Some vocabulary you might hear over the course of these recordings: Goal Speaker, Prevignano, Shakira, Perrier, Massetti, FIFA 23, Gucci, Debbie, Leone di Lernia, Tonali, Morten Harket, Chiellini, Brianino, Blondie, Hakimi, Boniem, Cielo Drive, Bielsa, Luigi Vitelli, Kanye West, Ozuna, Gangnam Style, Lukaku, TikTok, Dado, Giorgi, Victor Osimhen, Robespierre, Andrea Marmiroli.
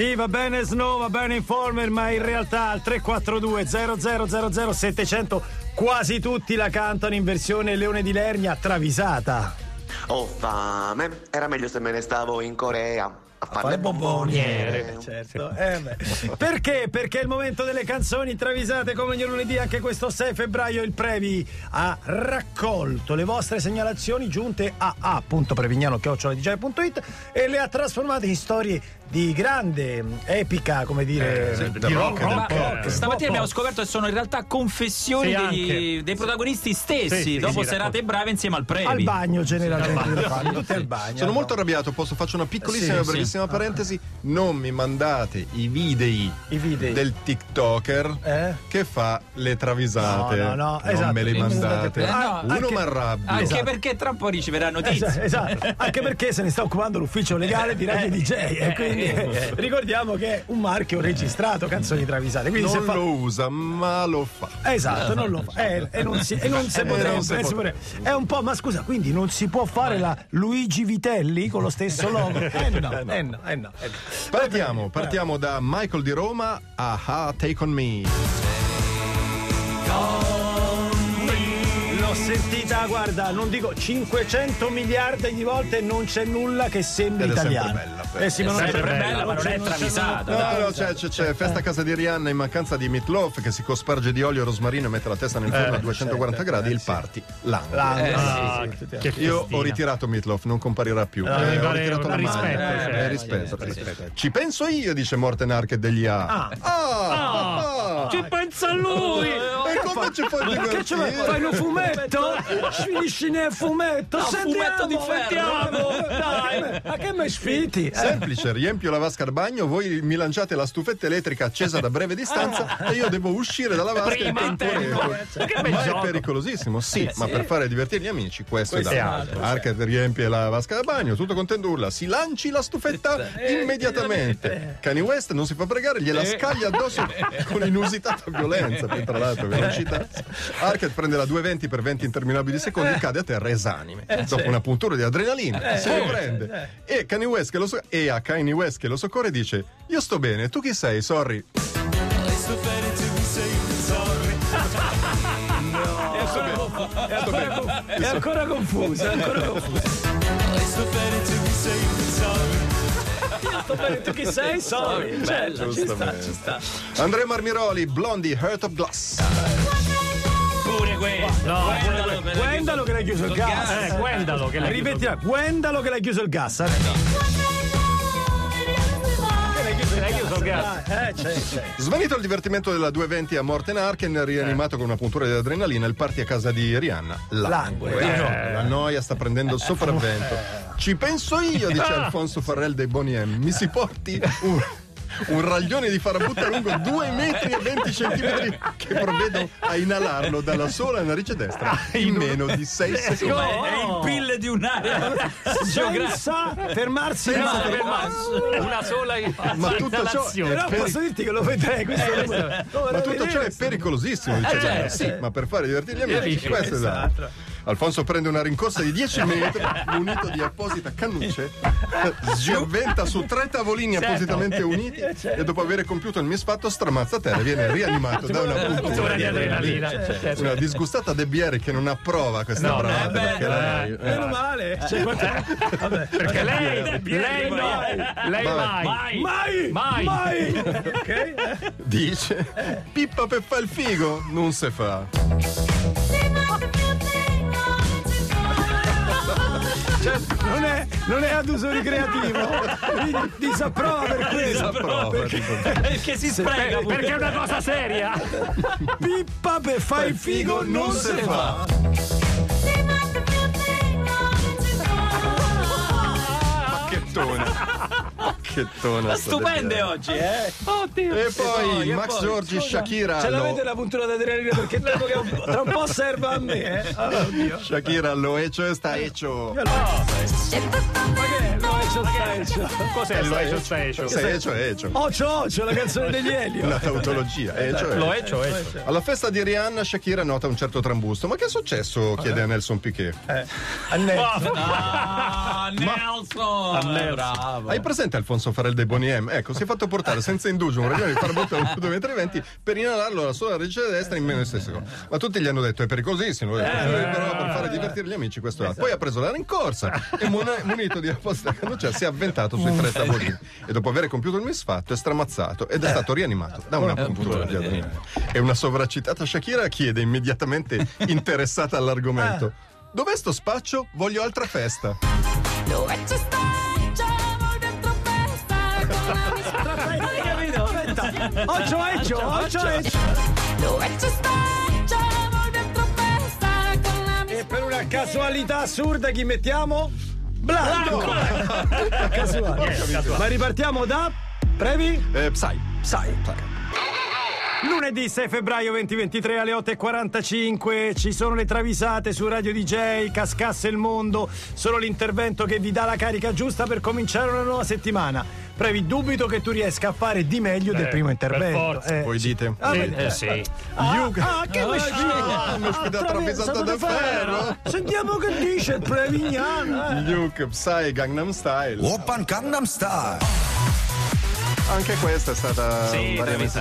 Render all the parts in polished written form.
Sì, va bene Snow, va bene Informer, ma in realtà al 342 00 00 700 quasi tutti la cantano in versione Leone di Lernia travisata. Ho fame, era meglio se me ne stavo in Corea a fare bomboniere, certo. Perché? Perché è il momento delle canzoni travisate, come ogni lunedì anche questo 6 febbraio il Previ ha raccolto le vostre segnalazioni giunte a a.prevignano@dj.it e le ha trasformate in storie di grande epica, come dire, di rock. Stamattina abbiamo scoperto che sono in realtà confessioni dei protagonisti stessi, dopo serate brave insieme al Previ. Al bagno generalmente, tutti al bagno. Sono molto arrabbiato, faccio una piccolissima brevissima parentesi. Non mi mandate i video del TikToker che fa le travisate. No, non me li mandate. Uno mi arrabbia. Anche perché tra un po' riceverà notizie. Esatto. Anche perché se ne sta occupando l'ufficio legale di Radio DJ, quindi ricordiamo che è un marchio registrato, canzoni travisate, quindi non lo usa ma lo fa, esatto, non lo fa e non si potrebbe, è un po', ma scusa, quindi non si può fare la Luigi Vitelli con lo stesso logo? No. Partiamo da Michael di Roma, Aha, Take On Me. L'ho sentita, guarda, non dico 500 miliardi di volte, non c'è nulla che sembri italiano. È sempre bella, ma non è travisata. C'è festa a casa di Rihanna in mancanza di Meatloaf, che si cosparge di olio rosmarino e mette la testa nel forno a 240 gradi, il party Io ho ritirato Meatloaf, non comparirà più. Ho ritirato la mano. Rispetto. Ci penso io, dice Morten Harket degli A. Ci pensa lui! E come ci puoi divertire? Fai un fumetto? Finisci nel fumetto? Fumetto di ferro! Dai, ma che mi sfitti? Semplice, riempio la vasca al bagno, voi mi lanciate la stufetta elettrica accesa da breve distanza e io devo uscire dalla vasca in tempo. Ma è pericolosissimo, ma per fare divertire gli amici questo è altro. Harket riempie la vasca da bagno, tutto contento, urla, si lanci la stufetta immediatamente. Kanye West non si fa pregare, gliela scaglia addosso con inusitata violenza, tra l'altro velocità. Harket prende la 220 per 20 interminabili secondi, cade a terra esanime dopo una puntura di adrenalina, se lo prende e a Kanye West che lo soccorre dice: io sto bene, tu chi sei? Sorry. È ancora confusa. Tu chi sei? Sorry. Bello, ci sta. Andrea Marmiroli, Blondie, Heart of Glass. Guendalo che l'hai chiuso il gas. Guendalo che l'hai chiuso il gas. Svanito il divertimento della 220 a Morten Harket, rianimato con una puntura di adrenalina, il party a casa di Rihanna langue. La noia sta prendendo il sopravvento. Ci penso io, dice Alfonso Farrell dei Boniem, mi si porti un raglione di farabutta lungo 2,20 metri che provvedo a inalarlo dalla sola narice destra in meno di 6 secondi. È il PIL di un'area senza fermarsi una sola inalazione. Però posso dirti che lo vedrei ma tutto ciò è pericolosissimo, diciamo. Ma per fare divertirli gli amici questo è l'altro. Alfonso prende una rincorsa di 10 metri munito di apposita cannucce, sgioventa su 3 tavolini appositamente uniti e dopo aver compiuto il misfatto stramazza a terra e viene rianimato da una puntura di adrenalina. Una disgustata Debbie che non approva questa bravata. Meno male. Perché lei no. Lei mai. Okay. Dice Pippa per fa il figo non se fa. Cioè, non è ad uso ricreativo, disapprova per quello. Perché si sprega. Perché è una cosa seria. Pippa per fare il figo non se fa. Pacchettona. Stupende oggi, Oddio. E poi Max Giorgi, Shakira. Ce l'avete la puntura d'adrenalina perché tra un po' serve a me, Oddio. Shakira lo hecho sta hecho. Cos'è lo hecho sta hecho? Ocho, la canzone degli Elio. Una tautologia. Lo hecho hecho. Alla festa di Rihanna Shakira nota un certo trambusto. Ma che è successo? Chiede a Nelson Piquet. A Nelson. Hai presente Alfonso Alfonso Farrell dei Boniem, ecco, si è fatto portare senza indugio un raglione di farbottone 2,20 m per inalarlo alla sola reggia destra in meno di 6 secondi. Ma tutti gli hanno detto è pericolosissimo, però per fare divertire gli amici questo esatto. Poi ha preso la rincorsa e munito di apposta cannuccia si è avventato sui tre tavolini e dopo aver compiuto il misfatto è stramazzato ed è stato rianimato da una puntura di adrenalina. E una sovraccitata Shakira chiede immediatamente, interessata all'argomento, dov'è sto spaccio? Voglio altra festa. Dove c'è spaccio? Voglio altra festa. Occio. Dove c'è spaccio? Voglio altra festa. E per una casualità assurda chi mettiamo? Blanco. Casuale. Ma ripartiamo da Previ? Psy. Lunedì 6 febbraio 2023 alle 8:45 ci sono le travisate su Radio DJ, cascasse il mondo, solo l'intervento che vi dà la carica giusta per cominciare una nuova settimana. Previ, dubito che tu riesca a fare di meglio del primo intervento. Voi dite? Sì. Che travisata da ferro. Sentiamo che dice il Prevignano. Luke, Psy, Gangnam Style. Open Gangnam Style. Anche questa è stata variamente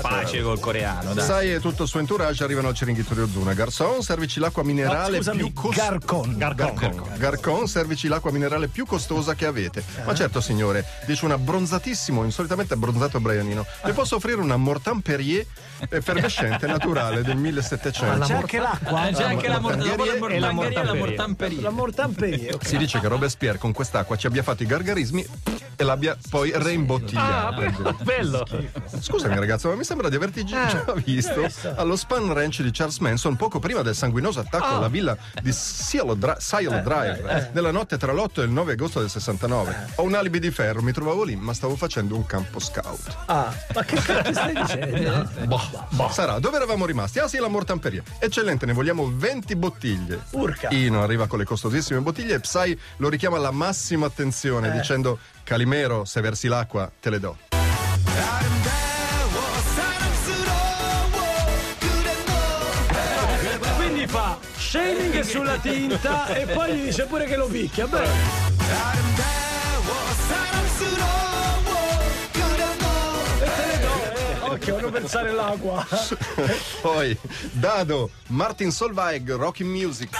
facile col coreano, dai. Sai, e tutto il suo entourage arrivano al Ciringhito di Ozuna. Garçon, servici l'acqua minerale servici l'acqua minerale più costosa che avete. Ma certo, signore, dice un abbronzatissimo, insolitamente abbronzato Brianino. Le posso offrire una Morten Perrier effervescente naturale del 1700. Ma c'è anche l'acqua? C'è anche la Morten Perrier. La Morten Perrier. Si dice che Robespierre con quest'acqua ci abbia fatto i gargarismi e l'abbia poi reimbottigliato. Bello. Scusami ragazzo, ma mi sembra di averti già visto allo Span Ranch di Charles Manson poco prima del sanguinoso attacco alla villa di Cielo Drive nella notte tra l'8 e il 9 agosto del 69. Ho un alibi di ferro, mi trovavo lì, ma stavo facendo un campo scout. Ma che cazzo stai dicendo? Sarà, dove eravamo rimasti? Sì, la Morten Perrier. Eccellente, ne vogliamo 20 bottiglie. Urca. Ino arriva con le costosissime bottiglie e Psy lo richiama alla massima attenzione dicendo: Calimero, se versi l'acqua, te le do. Quindi fa shaming sulla tinta e poi gli dice pure che lo picchia. Beh. Non pensare all'acqua. Poi Dado, Martin Solveig, Rocking Music.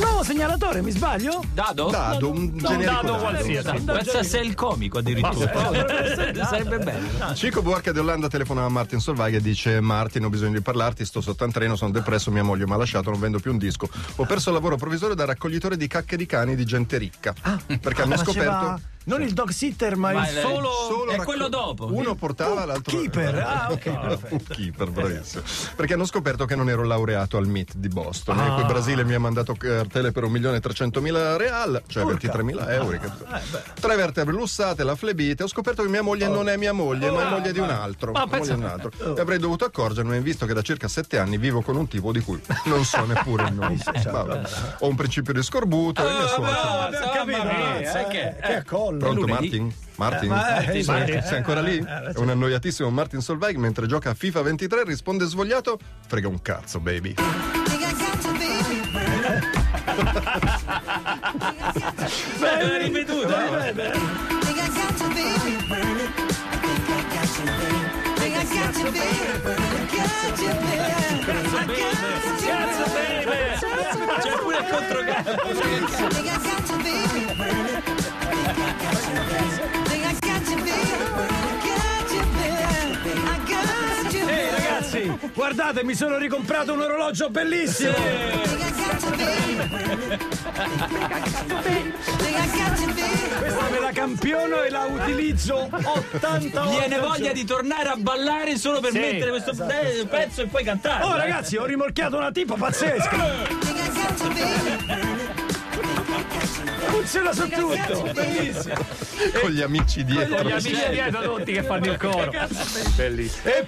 Nuovo segnalatore, mi sbaglio? Dado, un generico qualsiasi. Pensa se è il comico addirittura. Sarebbe bello. Chico Buarque d'Olanda telefona a Martin Solveig e dice: Martin, ho bisogno di parlarti, sto sotto un treno, sono depresso, mia moglie mi ha lasciato, non vendo più un disco. Ho perso il lavoro provvisorio da raccoglitore di cacche di cani di gente ricca. Perché hanno scoperto... Non il dog sitter, ma il solo è quello dopo. Uno portava l'altro. Keeper. Un keeper, bravissimo. Perché hanno scoperto che non ero laureato al MIT di Boston. E il Brasile mi ha mandato cartelle per 1.300.000 real, cioè 23.000 euro. Tre vertebre lussate, la flebite. Ho scoperto che mia moglie non è mia moglie, ma è moglie di un altro. E avrei dovuto accorgermene, visto che da circa 7 anni vivo con un tipo di cui non so neppure il nome. Ho un principio di scorbuto. Che collo. Pronto Martin? Martin, sei ancora lì? È un annoiatissimo Martin Solveig, mentre gioca a FIFA 23 risponde svogliato: frega un cazzo, baby. Beh, ripetuto. C'è pure il controcazzo. Ragazzi, guardate, mi sono ricomprato un orologio bellissimo. Questa me la campiono e la utilizzo 80 volte. Viene voglia di tornare a ballare solo per mettere questo pezzo e poi cantare. Oh ragazzi, ho rimorchiato una tipa pazzesca. Funziona su tutto, bellissimo. Con gli amici dietro. Con gli amici dietro tutti che fanno il coro. Bellissimo. E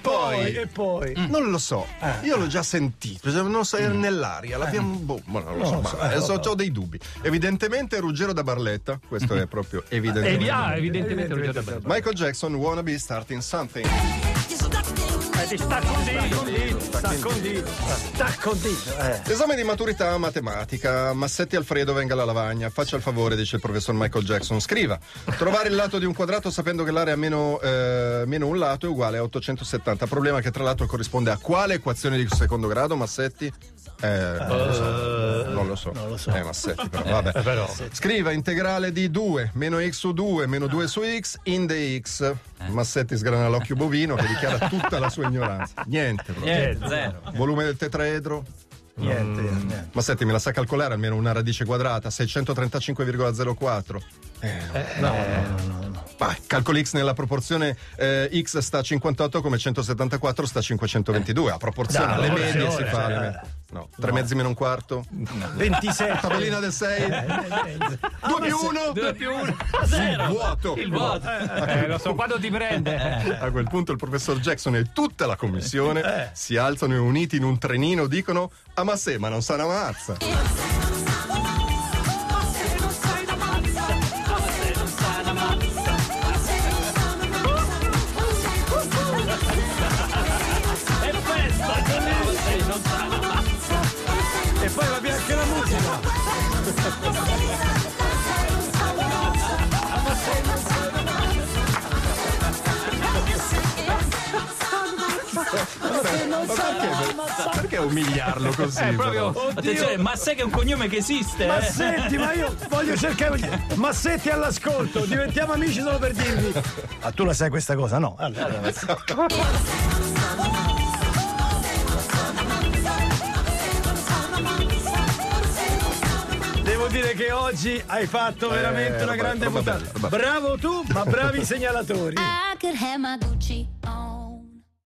poi. Non lo so, io l'ho già sentito, non so, nell'aria, l'abbiamo. Ho dei dubbi. Evidentemente Ruggero da Barletta, questo è proprio evidentemente. Michael Jackson, Wanna Be Starting Something. Massetti, sta con dito. Esame di maturità matematica. Massetti Alfredo, venga alla lavagna, faccia il favore, dice il professor Michael Jackson. Scriva: trovare il lato di un quadrato sapendo che l'area meno un lato è uguale a 870. Problema che tra l'altro corrisponde a quale equazione di secondo grado, Massetti? Non lo so. Massetti, però, vabbè. Però. Scriva: integrale di 2 meno x su 2 meno 2 su x in dx. Massetti sgrana l'occhio bovino che dichiara tutta la sua ignoranza. Niente. Zero. Volume del tetraedro. Niente. Massetti me la sa calcolare almeno una radice quadrata, 635,04. No. Vai, calcoli x nella proporzione x sta a 58 come 174 sta a 522. A proporzione alle medie si fa. No, 3 mezzi meno un quarto. 27. Tabellina del 6. 2 più 1. 0. Il vuoto. Lo so quando ti prende. A quel punto il professor Jackson e tutta la commissione si alzano e uniti in un trenino dicono: ah, ma se, ma non sarà mazza. Perché umiliarlo così? Attenzione, Massetti che è un cognome che esiste. Massetti, ma io voglio cercare Massetti all'ascolto, diventiamo amici solo per dirvi. Ah, tu la sai questa cosa? No. Allora, dire che oggi hai fatto veramente una grande puntata. Bravo tu, ma bravi segnalatori. I could have my Gucci on.